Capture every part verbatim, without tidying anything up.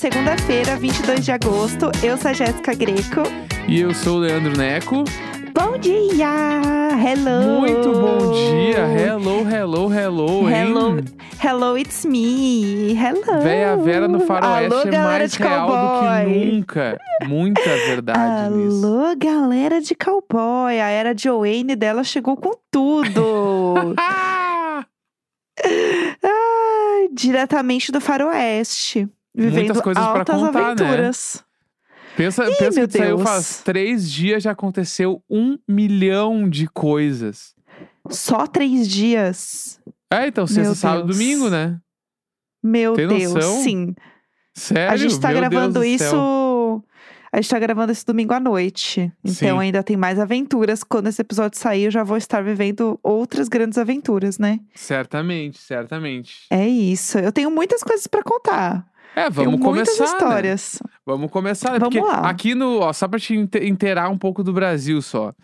segunda-feira, vinte e dois de agosto. Eu sou a Jéssica Greco. E eu sou o Leandro Neco. Bom dia! Hello! Muito bom dia! Hello, hello, hello, hein? Hello, hello it's me! Hello! Véia Vera no faroeste. Alô, é mais real cowboy. Do que nunca. Muita verdade Alô, nisso. Alô, galera de cowboy! A era de Wayne dela chegou com tudo! ah, diretamente do faroeste. Vivendo muitas coisas pra contar, aventuras. Né? Pensa, Ih, pensa que Deus. Saiu faz três dias, já aconteceu um milhão de coisas. Só três dias? É, então sexta, sábado, domingo, né? Meu Tem Deus, noção? Sim. Sério? A gente tá Meu gravando Deus isso... A gente tá gravando isso domingo à noite. Então sim. Ainda tem mais aventuras. Quando esse episódio sair, eu já vou estar vivendo outras grandes aventuras, né? Certamente, certamente. É isso. Eu tenho muitas coisas pra contar. É, vamos Tem começar, muitas histórias. Né? Vamos começar, né? Vamos Porque lá. Aqui no... Ó, só pra te inteirar um pouco do Brasil, só.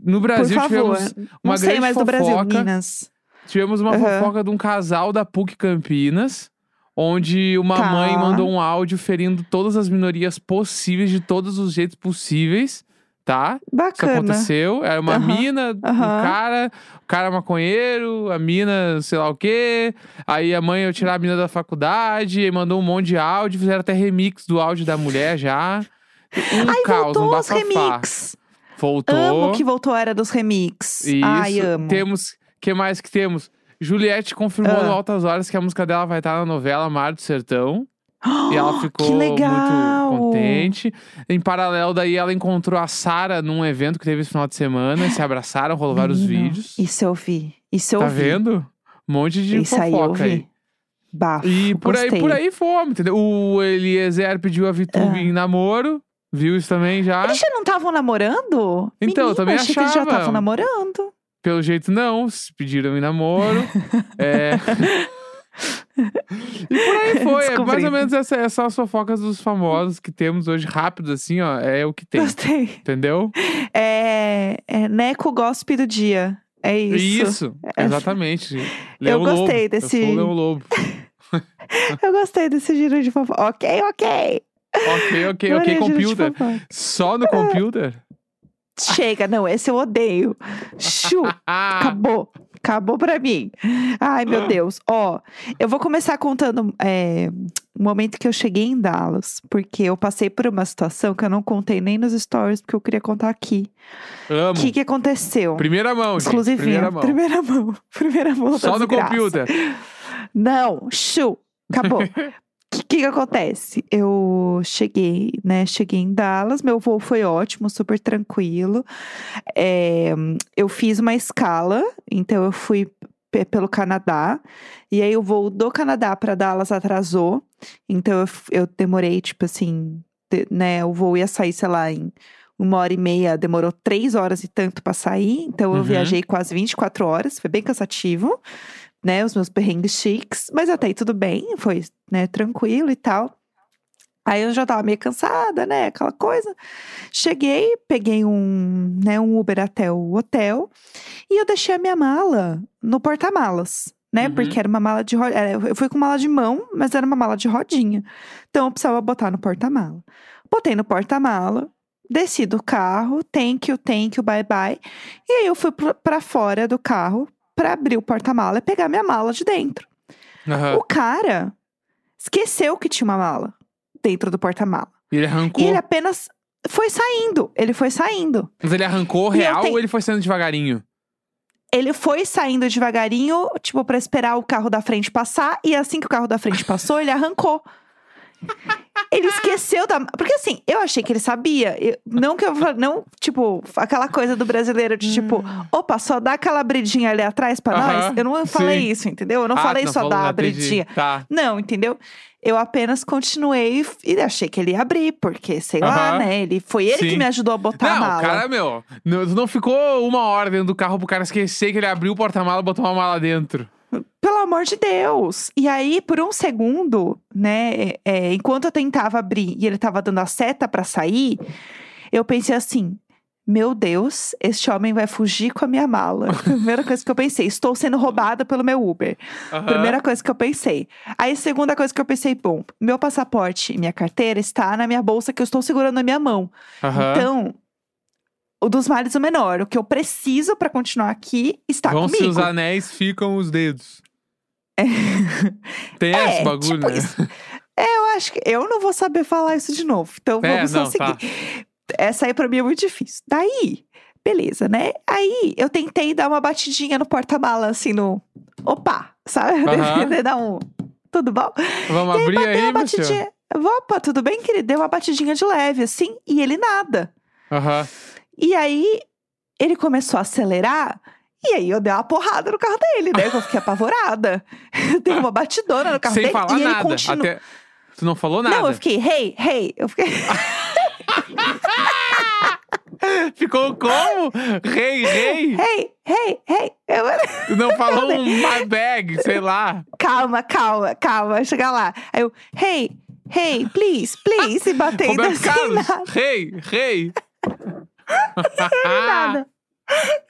No Brasil Por favor. tivemos uma Não grande sei mais fofoca. Do Brasil, Minas. Tivemos uma uhum. fofoca de um casal da P U C Campinas, onde uma tá. mãe mandou um áudio ferindo todas as minorias possíveis, de todos os jeitos possíveis, tá? Bacana. Isso aconteceu. Era uma uhum. mina, uhum. um cara... O cara maconheiro, a mina sei lá o quê. Aí a mãe eu tirar a mina da faculdade, e mandou um monte de áudio, fizeram até remix do áudio da mulher já. Um Ai, caos, voltou um bafafá. Os remix. Voltou. Amo que voltou a era dos remix. Isso. Ai, amo. Temos, que mais que temos? Juliette confirmou ah. no Altas Horas que a música dela vai estar na novela Mar do Sertão. E ela ficou muito contente. Em paralelo daí, ela encontrou a Sarah num evento que teve esse final de semana. E se abraçaram, rolou Menino, vários vídeos. Isso eu vi, isso eu tá vi. Tá vendo? Um monte de isso fofoca aí. aí. Bafo, e por gostei. aí, por aí fomos, entendeu? O Eliezer pediu a Viih Tube ah. em namoro. Viu isso também já? Eles já não estavam namorando? Então, Menino, eu também achei achava. que eles já estavam namorando. Pelo jeito não, se pediram em namoro. é... E por aí foi, é mais ou menos essa, essa as fofocas dos famosos que temos hoje, rápido assim, ó, é o que tem. Gostei. Entendeu? É, é Neco Gospe do dia, é isso. Isso, é. Exatamente. Leo Eu gostei Lobo. desse... Eu sou o Leo Lobo. Eu gostei desse giro de fofoca. Ok, ok. Ok, ok, ok, computer. Só no computer? Chega, não, esse eu odeio. Chu, acabou. Acabou pra mim. Ai, meu Deus. Ó, eu vou começar contando é, o momento que eu cheguei em Dallas. Porque eu passei por uma situação que eu não contei nem nos stories, porque eu queria contar aqui. Amo. O que, que aconteceu? Primeira mão, Inclusive, primeira mão. Primeira mão. Primeira mão Só no desgraça. Computer. Não, chu, acabou. O que, que que acontece? Eu cheguei, né, cheguei em Dallas, meu voo foi ótimo, super tranquilo. É, eu fiz uma escala, então eu fui p- pelo Canadá. E aí o voo do Canadá para Dallas atrasou. Então eu, f- eu demorei, tipo assim, de, né, o voo ia sair, sei lá, em uma hora e meia. Demorou três horas e tanto para sair. Então eu uhum. viajei quase vinte e quatro horas, foi bem cansativo. Né, os meus perrengues chiques, mas até aí tudo bem, foi, né, tranquilo e tal. Aí eu já tava meio cansada, né, aquela coisa. Cheguei, peguei um, né, um Uber até o hotel e eu deixei a minha mala no porta-malas, né, uhum. porque era uma mala de rodinha. Eu fui com mala de mão, mas era uma mala de rodinha, então eu precisava botar no porta-mala. Botei no porta-mala. Desci do carro, thank you, thank you, bye bye. E aí eu fui pra fora do carro pra abrir o porta-mala e pegar minha mala de dentro. Uhum. O cara esqueceu que tinha uma mala dentro do porta-mala. E ele arrancou? E ele apenas foi saindo. Ele foi saindo. Mas ele arrancou real te... ou ele foi saindo devagarinho? Ele foi saindo devagarinho, tipo, pra esperar o carro da frente passar. E assim que o carro da frente passou, ele arrancou. Ele esqueceu da... Porque assim, eu achei que ele sabia. Eu... Não que eu... Não, tipo, aquela coisa do brasileiro de tipo... Opa, só dá aquela abridinha ali atrás pra uh-huh, nós. Eu não falei sim. isso, entendeu? Eu não ah, falei não só dá a abridinha. Tá. Não, entendeu? Eu apenas continuei e achei que ele ia abrir. Porque, sei uh-huh. lá, né? Ele, foi ele sim. que me ajudou a botar não, a mala. Não, cara, meu... Não, não ficou uma hora dentro do carro pro cara esquecer que ele abriu o porta-mala e botou uma mala dentro. Pelo amor de Deus! E aí, por um segundo, né, é, enquanto eu tentava abrir e ele tava dando a seta pra sair, eu pensei assim, meu Deus, este homem vai fugir com a minha mala. Primeira coisa que eu pensei, estou sendo roubada pelo meu Uber. Uhum. Primeira coisa que eu pensei. Aí, segunda coisa que eu pensei, bom, meu passaporte e minha carteira está na minha bolsa que eu estou segurando na minha mão. Uhum. Então, o dos males o menor, o que eu preciso pra continuar aqui está Vão comigo. Vão-se os anéis, ficam os dedos. É. Tem é, esse bagulho, tipo, né? Isso. É, eu acho que... Eu não vou saber falar isso de novo. Então, é, vamos não, só seguir. Tá. Essa aí pra mim é muito difícil. Daí, beleza, né? Aí, eu tentei dar uma batidinha no porta-mala, assim, no... Opa! Sabe? Uhum. Dar um... Tudo bom? Vamos aí, abrir aí, uma batidinha. Opa, tudo bem, querido? Deu uma batidinha de leve, assim. E ele nada. Aham. Uhum. E aí, ele começou a acelerar... E aí, eu dei uma porrada no carro dele, né? Eu fiquei apavorada. Dei uma batidona no carro Sem dele. Falar e nada. Ele continua... Até... Tu não falou nada? Não, eu fiquei... Hey, hey! Eu fiquei... Ficou como? Hey, hey! Hey, hey, hey! Eu... Não falou um my bag, sei lá. Calma, calma, calma. Chega lá. Aí eu... Hey, hey, please, please. E batei ainda sem nada. Hey, hey! Ele nada.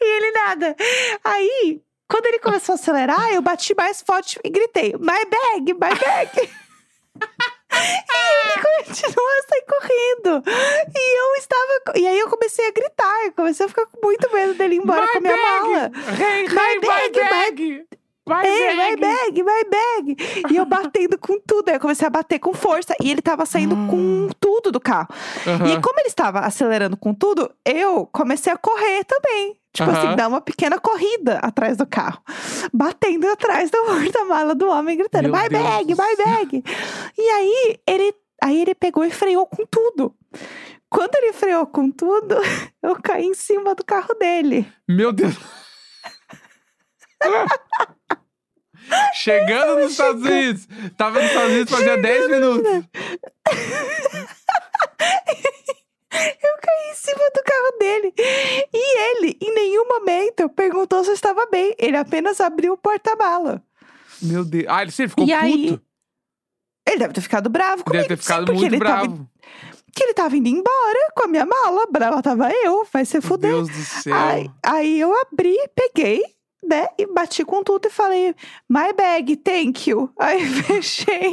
E ele nada. Aí, quando ele começou a acelerar, eu bati mais forte e gritei, my bag, my bag. E ele continuou a sair correndo. E eu estava... E aí eu comecei a gritar, eu comecei a ficar com muito medo dele ir embora my com a minha mala. Hey, hey, my bag, my bag. My... My, Ei, bag. my bag, my bag. E eu batendo com tudo. Aí eu comecei a bater com força. E ele tava saindo hum. com tudo do carro. Uhum. E como ele estava acelerando com tudo, eu comecei a correr também. Tipo uhum. assim, dar uma pequena corrida atrás do carro. Batendo atrás da porta-mala do homem, gritando, Meu my Deus. bag, my bag. E aí ele, aí ele pegou e freou com tudo. Quando ele freou com tudo, eu caí em cima do carro dele. Meu Deus. Chegando nos Estados Unidos. Tava nos Estados Unidos fazia dez minutos. Eu caí em cima do carro dele. E ele, em nenhum momento, perguntou se eu estava bem. Ele apenas abriu o porta-mala. Meu Deus. Ah, ele ficou puto? Aí, ele deve ter ficado bravo comigo. Ele deve ter ficado Sim, muito ele bravo. Tava... Que ele tava indo embora com a minha mala. Brava tava eu, vai se fuder. Meu Deus do céu. Aí, aí eu abri, peguei. Né? E bati com tudo e falei, my bag, thank you. Aí fechei.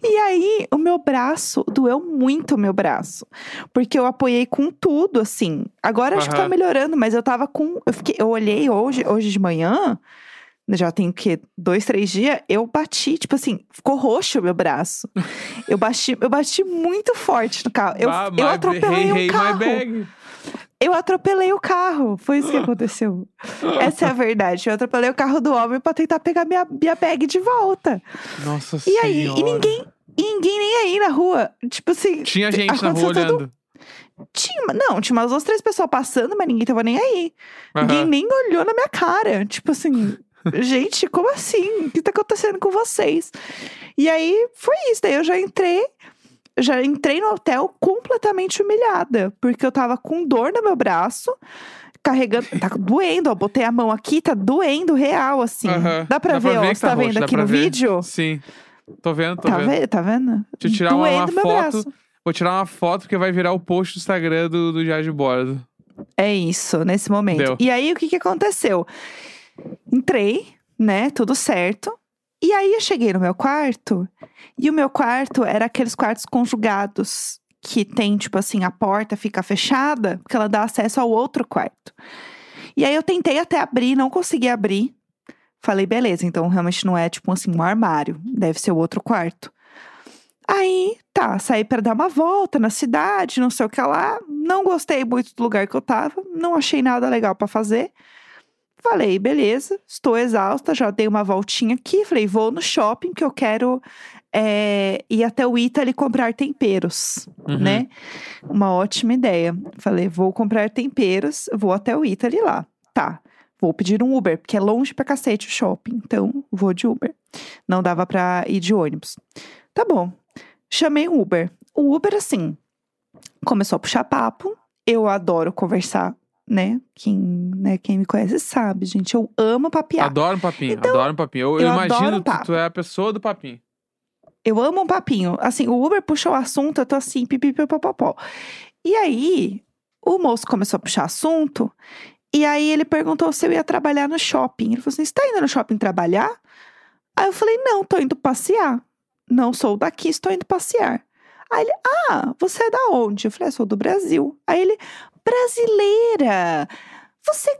E aí, o meu braço, doeu muito o meu braço. Porque eu apoiei com tudo, assim. Agora uhum. acho que tá melhorando, mas eu tava com... Eu, fiquei, eu olhei hoje, hoje de manhã, já tem o quê? Dois, três dias. Eu bati, tipo assim, ficou roxo o meu braço. eu, bati, eu bati muito forte no carro. Eu, bah, eu atropelei hey, um hey, carro. My bag. Eu atropelei o carro, foi isso que aconteceu. Essa é a verdade, eu atropelei o carro do homem pra tentar pegar minha, minha bag de volta. Nossa Senhora. E aí, e ninguém, e ninguém nem aí na rua, tipo assim... Tinha gente na rua olhando. Tinha, não, tinha umas duas, três pessoas passando, mas ninguém tava nem aí. Uhum. Ninguém nem olhou na minha cara, tipo assim... Gente, como assim? O que tá acontecendo com vocês? E aí, foi isso, daí eu já entrei... Já entrei no hotel completamente humilhada. Porque eu tava com dor no meu braço. Carregando... Tá doendo, ó. Botei a mão aqui, tá doendo real, assim. Uhum. Dá pra Dá ver, pra ó. Ver você tá, tá vendo roxo. Aqui no ver. vídeo? Sim. Tô vendo, tô tá vendo. Ve- tá vendo? Deixa eu tirar uma, uma foto. Vou tirar uma foto porque vai virar o post do Instagram do, do Diário de Bordo. É isso, nesse momento. Deu. E aí, o que que aconteceu? Entrei, né? Tudo certo. E aí, eu cheguei no meu quarto, e o meu quarto era aqueles quartos conjugados, que tem, tipo assim, a porta fica fechada, porque ela dá acesso ao outro quarto. E aí, eu tentei até abrir, não consegui abrir. Falei, beleza, então realmente não é, tipo assim, um armário, deve ser o outro quarto. Aí, tá, saí pra dar uma volta na cidade, não sei o que lá, não gostei muito do lugar que eu tava, não achei nada legal pra fazer. Falei, beleza, estou exausta, já dei uma voltinha aqui. Falei, vou no shopping que eu quero é, ir até o Italy comprar temperos, uhum. né? Uma ótima ideia. Falei, vou comprar temperos, vou até o Italy lá. Tá, vou pedir um Uber, porque é longe pra cacete o shopping. Então, vou de Uber. Não dava pra ir de ônibus. Tá bom, chamei o Uber. O Uber, assim, começou a puxar papo. Eu adoro conversar. Né? Quem, né? Quem me conhece sabe, gente. Eu amo papiar. Adoro um papinho, então, adoro um papinho. Eu, eu, eu imagino um que tu é a pessoa do papinho. Eu amo um papinho. Assim, o Uber puxou o assunto, eu tô assim, pipipipopopó. E aí, o moço começou a puxar assunto, e aí ele perguntou se eu ia trabalhar no shopping. Ele falou assim, você tá indo no shopping trabalhar? Aí eu falei, não, tô indo passear. Não sou daqui, estou indo passear. Aí ele, ah, você é da onde? Eu falei, eu sou do Brasil. Aí ele, brasileira, você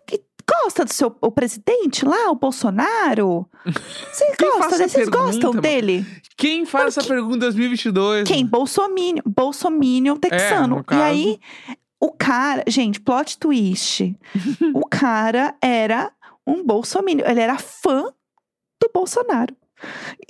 gosta do seu o presidente lá, o Bolsonaro? Vocês gostam dele? Vocês gostam dele? Quem faz essa que... pergunta em dois mil e vinte e dois? Quem? Bolsominion, Bolsominion texano. É, e aí, o cara, gente, plot twist. O cara era um Bolsominion, ele era fã do Bolsonaro.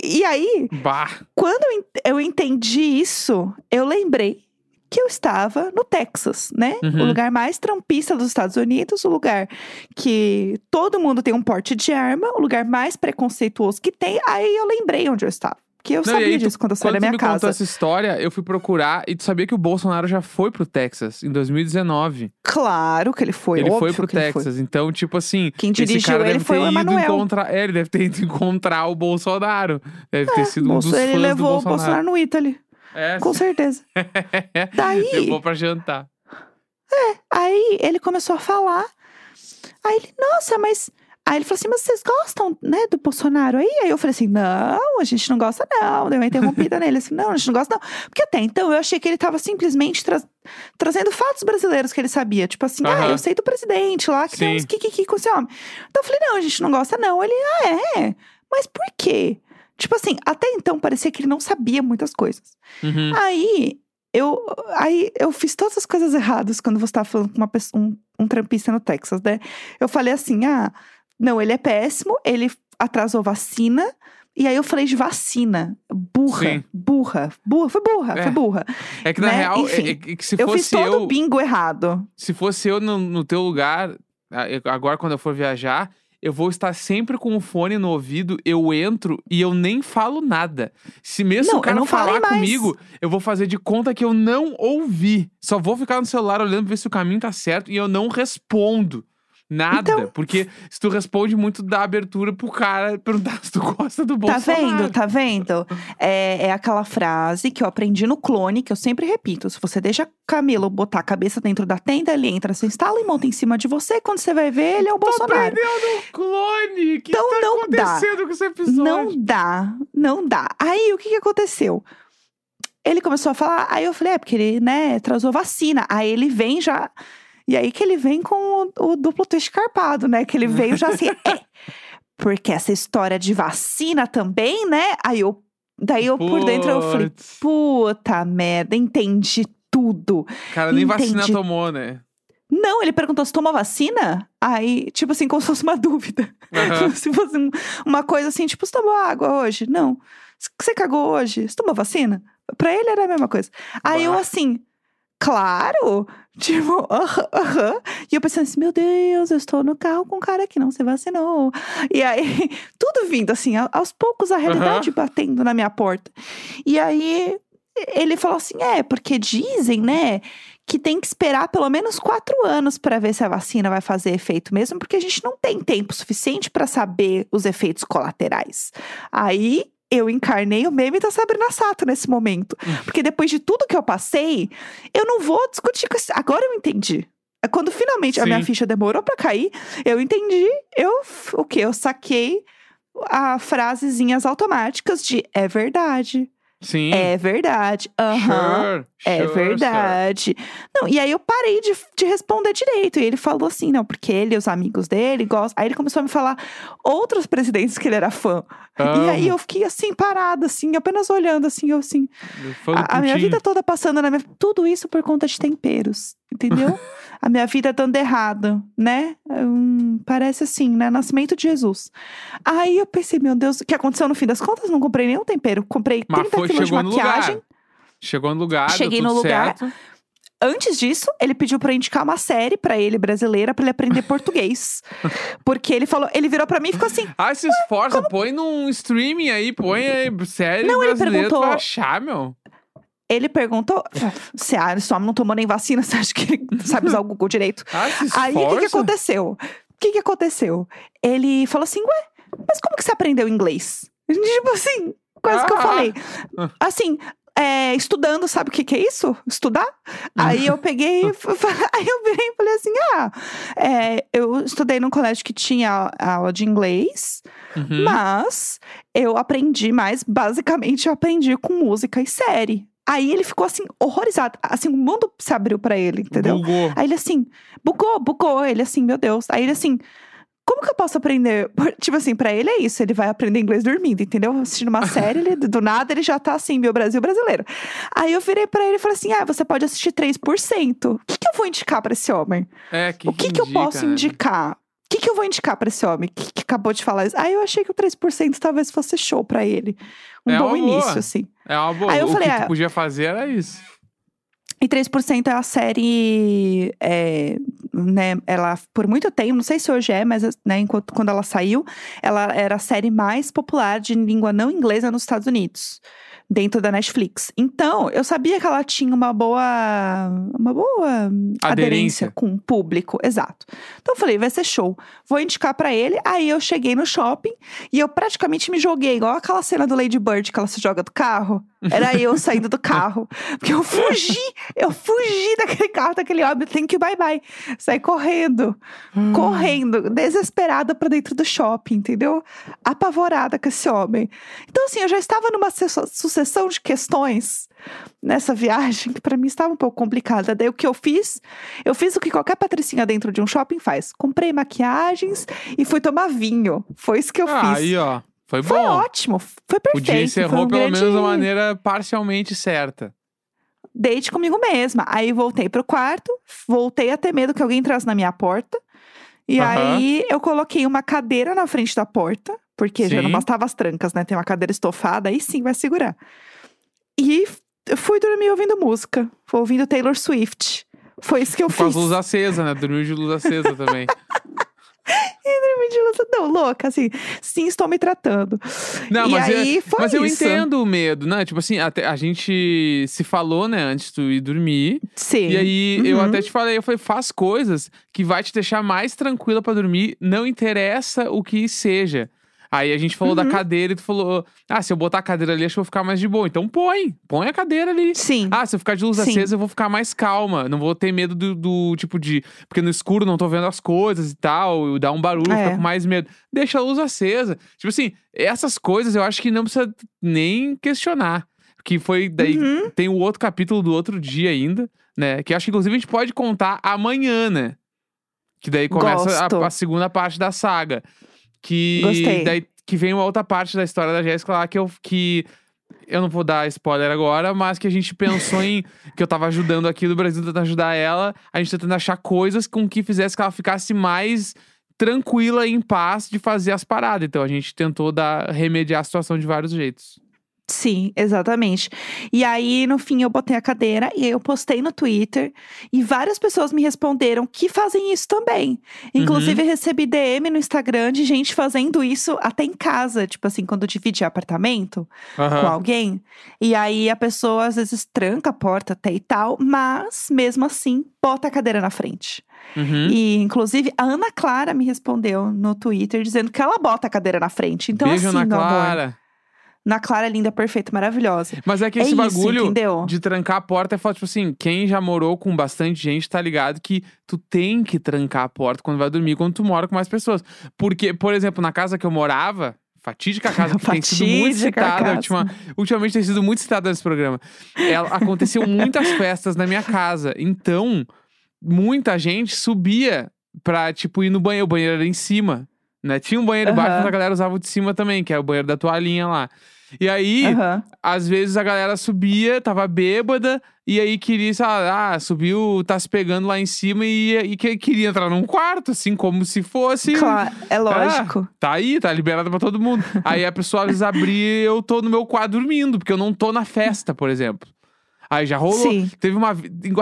E aí, bah. quando eu entendi isso, eu lembrei que eu estava no Texas, né? Uhum. O lugar mais trampista dos Estados Unidos, o lugar que todo mundo tem um porte de arma, o lugar mais preconceituoso que tem. Aí eu lembrei onde eu estava, porque eu Não, sabia aí, disso tu, quando eu saí da minha casa. Quando tu me contou essa história, eu fui procurar e tu sabia que o Bolsonaro já foi pro Texas em dois mil e dezenove. Claro que ele foi, ele foi pro Texas, foi. Então tipo assim, quem dirigiu ele foi o Emanuel. Encontra... É, ele deve ter ido encontrar o Bolsonaro, deve é, ter sido um dos fãs do Bolsonaro. Ele levou o Bolsonaro no Italy. É. Com certeza. Daí... Levou pra jantar. É, aí ele começou a falar. Aí ele, nossa, mas... Aí ele falou assim, mas vocês gostam, né, do Bolsonaro aí? Aí eu falei assim, não, a gente não gosta não. Deu uma interrompida nele, assim, não, a gente não gosta não. Porque até então eu achei que ele tava simplesmente tra- trazendo fatos brasileiros que ele sabia. Tipo assim, uh-huh. ah, eu sei do presidente lá, que Sim. tem uns kikiki com esse homem. Então eu falei, não, a gente não gosta não. Ele, ah, é? Mas por quê? Tipo assim, até então parecia que ele não sabia muitas coisas. Uhum. Aí, eu, aí eu fiz todas as coisas erradas quando você estava falando com uma pessoa, um, um trampista no Texas, né? Eu falei assim, ah, não, ele é péssimo, ele atrasou vacina. E aí eu falei de vacina. Burra, Sim. burra, burra, foi burra, é. foi burra. É que na né? real, Enfim, é, é que se fosse eu... Eu fiz todo eu, o bingo errado. Se fosse eu no, no teu lugar, agora quando eu for viajar... Eu vou estar sempre com o fone no ouvido, eu entro e eu nem falo nada. Se mesmo não, o cara não falar comigo, eu vou fazer de conta que eu não ouvi. Só vou ficar no celular olhando pra ver se o caminho tá certo e eu não respondo nada. Então... Porque se tu responde muito, dá abertura pro cara perguntar se tu gosta do Bolsonaro. Tá vendo, tá vendo? É, é aquela frase que eu aprendi no clone, que eu sempre repito. Se você deixa Camilo botar a cabeça dentro da tenda, ele entra, se instala e monta em cima de você. Quando você vai ver, ele é o Tô Bolsonaro. Tô aprendendo o clone! Que então, tá não dá. Com esse episódio? Não dá, não dá. Aí, o que que aconteceu? Ele começou a falar, aí eu falei, é porque ele, né, atrasou vacina. Aí ele vem já... E aí que ele vem com o, o duplo twist carpado, né? Que ele veio já assim, é, porque essa história de vacina também, né? Aí eu, daí eu Puts. por dentro eu falei, puta merda, entendi tudo. Cara, nem entendi. Vacina tomou, né? Não, ele perguntou se tomou vacina, aí, tipo assim, como se fosse uma dúvida. Uhum. Se fosse uma coisa assim, tipo, você tomou água hoje? Não. Você cagou hoje? Você tomou vacina? Pra ele era a mesma coisa. Aí bah. eu assim... Claro, tipo, uh-huh, uh-huh. E eu pensando assim, meu Deus, eu estou no carro com um cara que não se vacinou. E aí, tudo vindo assim, aos poucos a realidade uh-huh. batendo na minha porta. E aí, ele falou assim, é, porque dizem, né, que tem que esperar pelo menos quatro anos para ver se a vacina vai fazer efeito mesmo, porque a gente não tem tempo suficiente para saber os efeitos colaterais. Aí... Eu encarnei o meme da Sabrina Sato nesse momento. Porque depois de tudo que eu passei, eu não vou discutir com esse... Agora eu entendi. Quando finalmente Sim. a minha ficha demorou pra cair, eu entendi, eu... O quê? Eu saquei a frasezinhas automáticas de é verdade. Sim. É verdade. Aham. Uhum, sure, é sure, verdade. Sure. Não, e aí eu parei de, de responder direito. E ele falou assim, não, porque ele e os amigos dele gostam. Aí ele começou a me falar outros presidentes que ele era fã. Oh. E aí eu fiquei assim, parada, assim, apenas olhando, assim, eu assim... A, a minha vida toda passando na minha... Tudo isso por conta de temperos, entendeu? A minha vida dando errado, né? Hum, parece assim, né? Nascimento de Jesus. Aí eu pensei, meu Deus, o que aconteceu no fim das contas? Não comprei nenhum tempero. Comprei Mas trinta foi, quilos de maquiagem. No chegou no lugar, Cheguei deu tudo no lugar. Certo. Antes disso, ele pediu pra eu indicar uma série pra ele, brasileira, pra ele aprender português. Porque ele falou, ele virou pra mim e ficou assim... Ah, se esforça, como... põe num streaming aí, põe aí, série Não, brasileira, ele perguntou... tu vai achar, meu. Ele perguntou, se ah, esse homem não tomou nem vacina, você acha que ele sabe usar o Google direito? Ah, se esforça. Aí, o que que aconteceu? O que que aconteceu? Ele falou assim, ué, mas como que você aprendeu inglês? Tipo assim, quase ah. que eu falei. Assim... é, estudando, sabe o que que é isso? Estudar? Aí eu peguei, aí eu virei e falei assim, ah, é, eu estudei num colégio que tinha aula de inglês, uhum. mas eu aprendi mais, basicamente eu aprendi com música e série. Aí ele ficou assim, horrorizado, assim, o mundo se abriu pra ele, entendeu? Bugou. Aí ele assim, bugou, bugou, ele assim, meu Deus. Aí ele assim, como que eu posso aprender? Tipo assim, pra ele é isso, ele vai aprender inglês dormindo, entendeu? Assistindo uma série, ele, do nada ele já tá assim, meu Brasil brasileiro. Aí eu virei pra ele e falei assim, ah, você pode assistir três por cento. O que que eu vou indicar pra esse homem? É, que o que que, que eu indica, posso cara? indicar? O que que eu vou indicar pra esse homem que, que acabou de falar isso? Aí eu achei que o três por cento talvez fosse show pra ele. Um é bom início, boa. assim. É uma boa. Aí eu o falei, que tu ah, podia fazer era isso. E três por cento é a série... É, né, ela, por muito tempo, não sei se hoje é, mas né, enquanto, quando ela saiu, ela era a série mais popular de língua não inglesa nos Estados Unidos. Dentro da Netflix. Então, eu sabia que ela tinha uma boa... Uma boa... Aderência, aderência com o público. Exato. Então, eu falei, vai ser show. Vou indicar pra ele. Aí, eu cheguei no shopping. E eu praticamente me joguei. Igual aquela cena do Lady Bird, que ela se joga do carro. Era eu saindo do carro. Porque eu fugi. Eu fugi daquele carro, daquele homem. Thank you, bye, bye. Saí correndo. Hum. Correndo. Desesperada pra dentro do shopping, entendeu? Apavorada com esse homem. Então, assim, eu já estava numa sucessão de questões nessa viagem, que pra mim estava um pouco complicada. Daí o que eu fiz? Eu fiz o que qualquer patricinha dentro de um shopping faz. Comprei maquiagens e fui tomar vinho. Foi isso que eu ah, fiz. Aí, ó. Foi bom. Foi ótimo. Foi perfeito. O dia encerrou um pelo grande... menos de maneira parcialmente certa. Date comigo mesma. Aí voltei pro quarto. Voltei a ter medo que alguém entrasse na minha porta. E uh-huh. aí eu coloquei uma cadeira na frente da porta. Porque sim. já não bastava as trancas, né? Tem uma cadeira estofada, aí sim vai segurar. E fui dormir ouvindo música. Fui ouvindo Taylor Swift. Foi isso que eu Com fiz. Com as luzes acesas, né? Dormiu de luz acesa também. E dormi de luz acesa. Não, louca, assim. Sim, estou me tratando. Não, e mas aí é, foi mas isso. Mas eu entendo o medo, né? Tipo assim, até a gente se falou, né? Antes de tu ir dormir. Sim. E aí, uhum. eu até te falei, eu falei, faz coisas que vai te deixar mais tranquila pra dormir. Não interessa o que seja. Aí a gente falou uhum. da cadeira e tu falou... Ah, se eu botar a cadeira ali, acho que eu vou ficar mais de boa. Então põe, põe a cadeira ali. Sim. Ah, se eu ficar de luz Sim. acesa, eu vou ficar mais calma. Não vou ter medo do, do tipo de... Porque no escuro não tô vendo as coisas e tal. Eu dá um barulho, é. Fica com mais medo. Deixa a luz acesa. Tipo assim, essas coisas eu acho que não precisa nem questionar. Que foi... daí uhum. tem o outro capítulo do outro dia ainda, né? Que acho que inclusive a gente pode contar amanhã, né? Que daí começa a, a segunda parte da saga. Que Gostei. Daí que vem uma outra parte da história da Jéssica lá que eu, que eu não vou dar spoiler agora, mas que a gente pensou em que eu tava ajudando aqui do Brasil, tentando ajudar ela, a gente tentando achar coisas com que fizesse que ela ficasse mais tranquila e em paz de fazer as paradas. Então a gente tentou dar, remediar a situação de vários jeitos. Sim, exatamente. E aí, no fim, eu botei a cadeira e eu postei no Twitter. E várias pessoas me responderam que fazem isso também. Inclusive, uhum. eu recebi D M no Instagram de gente fazendo isso até em casa. Tipo assim, quando divide apartamento uhum. com alguém. E aí, a pessoa às vezes tranca a porta até e tal. Mas, mesmo assim, bota a cadeira na frente. Uhum. E, inclusive, a Ana Clara me respondeu no Twitter dizendo que ela bota a cadeira na frente. Então, Beijo, assim, Ana Clara. Amor, Ana Clara, linda, perfeita, maravilhosa. Mas é que esse é bagulho isso, de trancar a porta é foda. Tipo assim, quem já morou com bastante gente tá ligado que tu tem que trancar a porta quando vai dormir, quando tu mora com mais pessoas. Porque, por exemplo, na casa que eu morava, fatídica casa, que fatídica tem sido muito citada, ultima, ultimamente tem sido muito citada nesse programa. Ela, aconteceu muitas festas na minha casa. Então, muita gente subia pra, tipo, ir no banheiro. O banheiro era em cima. Né? Tinha um banheiro embaixo, uhum. mas a galera usava o de cima também, que é o banheiro da toalhinha lá. E aí, uhum. às vezes a galera subia, tava bêbada, e aí queria, sei lá, ah, subiu, tá se pegando lá em cima e, e queria entrar num quarto, assim, como se fosse. Claro, é lógico. Ah, tá aí, tá liberado pra todo mundo. Aí a pessoa eles abrir, eu tô no meu quarto dormindo, porque eu não tô na festa, por exemplo. Aí já rolou. Sim. Teve uma.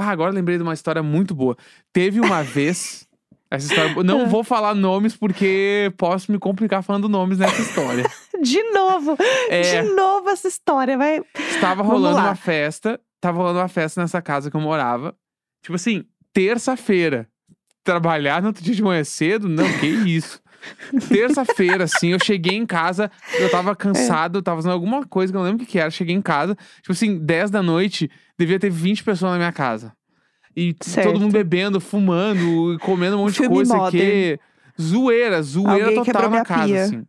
Agora lembrei de uma história muito boa. Teve uma vez. Essa história... Não vou falar nomes, porque posso me complicar falando nomes nessa história. De novo! É... De novo essa história, vai... Estava rolando uma festa. Estava rolando uma festa nessa casa que eu morava. Tipo assim, terça-feira. Trabalhar no outro dia de manhã cedo? Não, que isso. Terça-feira, assim, eu cheguei em casa, eu tava cansado, eu tava fazendo alguma coisa que eu não lembro o que que era. Cheguei em casa, tipo assim, dez da noite, devia ter vinte pessoas na minha casa. E certo. Todo mundo bebendo, fumando, comendo um monte Filme de coisa modern. que Zoeira, zoeira Alguém total na casa, pia. assim.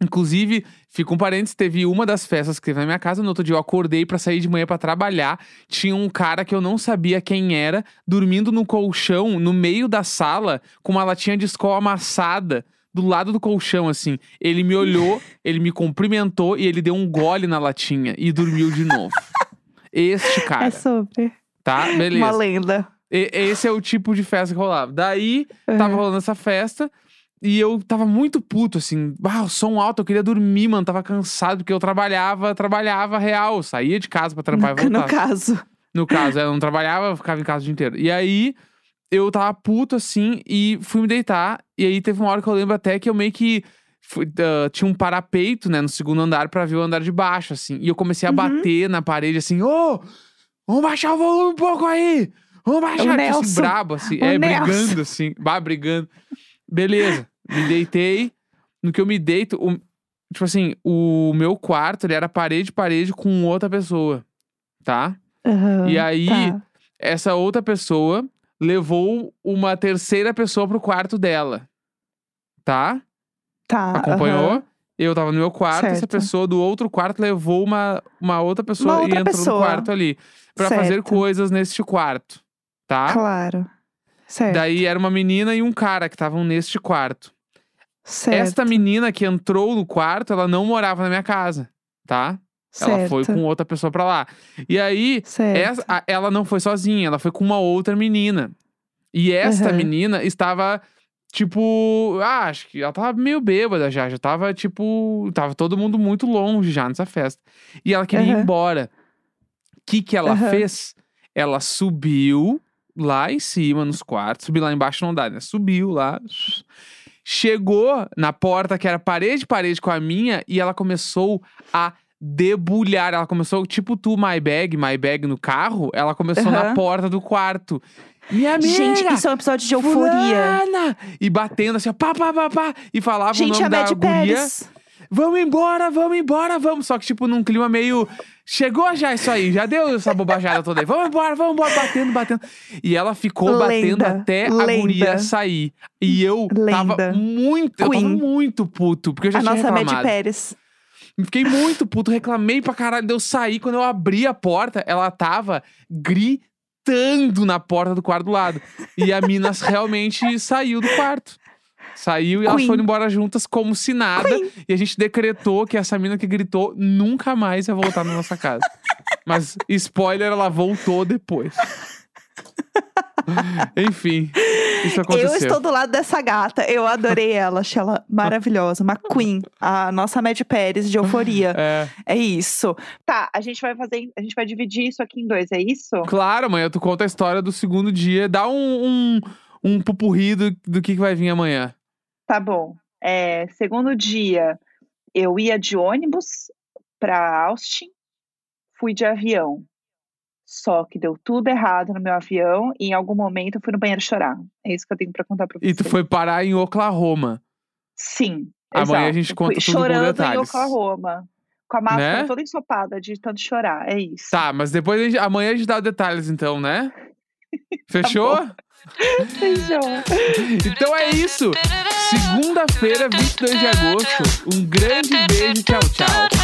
Inclusive, fica um parênteses, teve uma das festas que teve na minha casa. No outro dia eu acordei pra sair de manhã pra trabalhar. Tinha um cara que eu não sabia quem era, dormindo no colchão, no meio da sala, com uma latinha de Skol amassada do lado do colchão, assim. Ele me olhou, ele me cumprimentou e ele deu um gole na latinha e dormiu de novo. Este cara. É sobre. Tá? Beleza. Uma lenda. E, esse é o tipo de festa que rolava. Daí, uhum. tava rolando essa festa. E eu tava muito puto, assim. Ah, o som alto, eu queria dormir, mano. Tava cansado, porque eu trabalhava, trabalhava real. Saía de casa pra trampar no, e voltar. No caso. No caso, eu não trabalhava, eu ficava em casa o dia inteiro. E aí, eu tava puto, assim, e fui me deitar. E aí, teve uma hora que eu lembro até que eu meio que... Fui, uh, tinha um parapeito, né, no segundo andar, pra ver o andar de baixo, assim. E eu comecei a uhum. bater na parede, assim. Ô, oh, vamos baixar o volume um pouco aí! Vamos baixar! Tipo assim, brabo, assim. O é, Nelson. brigando, assim. Bah, brigando. Beleza, me deitei. No que eu me deito, o, tipo assim, o meu quarto, ele era parede, parede com outra pessoa, tá? Uhum, e aí, tá. essa outra pessoa levou uma terceira pessoa pro quarto dela, tá? Tá. Acompanhou? Uhum. Eu tava no meu quarto, certo. Essa pessoa do outro quarto levou uma, uma outra pessoa uma outra e entrou pessoa. no quarto ali. Pra certo. fazer coisas neste quarto, tá? Claro. Certo. Daí era uma menina e um cara que estavam neste quarto. Certo. Esta menina que entrou no quarto, ela não morava na minha casa, tá? Certo. Ela foi com outra pessoa pra lá. E aí, essa, a, ela não foi sozinha, ela foi com uma outra menina. E esta uhum. menina estava, tipo... Ah, acho que ela tava meio bêbada já, já tava, tipo... Tava todo mundo muito longe já nessa festa. E ela queria uhum. ir embora. O que que ela uhum. fez? Ela subiu... Lá em cima, nos quartos. Subi lá embaixo não dá, né? Subiu lá. Chegou na porta, que era parede, parede com a minha. E ela começou a debulhar. Ela começou, tipo tu, my bag, my bag no carro. Ela começou uhum. na porta do quarto. Minha amiga! Gente, isso é um episódio de euforia. Fulana! E batendo assim, ó, pá, pá, pá, pá. E falava Gente, o nome a da guria. Vamos embora, vamos embora, vamos. Só que tipo, num clima meio... Chegou já isso aí, já deu essa bobajada toda aí. Vamos embora, vamos embora, batendo, batendo. E ela ficou lenda, batendo até lenda. a guria sair. E eu lenda. tava muito, Queen. eu tava muito puto. Porque eu já a tinha reclamado. A nossa Mad Pérez. Fiquei muito puto, reclamei pra caralho. Daí eu saí, quando eu abri a porta, ela tava gritando na porta do quarto do lado. E a mina realmente saiu do quarto. Saiu e elas Queen. foram embora juntas como se nada. Queen. E a gente decretou que essa mina que gritou nunca mais ia voltar na nossa casa. Mas, spoiler, ela voltou depois. Enfim, isso aconteceu. Eu estou do lado dessa gata. Eu adorei ela, achei ela maravilhosa. Uma queen, a nossa Mad Pérez de euforia. É. é isso. Tá, a gente vai fazer, a gente vai dividir isso aqui em dois, é isso? Claro, amanhã tu conta a história do segundo dia. Dá um, um, um pupurri do, do que, que vai vir amanhã. Tá bom. É, segundo dia, eu ia de ônibus pra Austin, fui de avião. Só que deu tudo errado no meu avião e em algum momento eu fui no banheiro chorar. É isso que eu tenho pra contar pra vocês. E tu foi parar em Oklahoma. Sim, amanhã exato. A gente conta tudo com detalhes. Chorando em Oklahoma. Com a máscara né? toda ensopada de tanto chorar, é isso. Tá, mas depois a gente, amanhã a gente dá detalhes então, né? Fechou? Tá Fechou. Então é isso. Segunda-feira, vinte e dois de agosto. Um grande beijo. Tchau, tchau.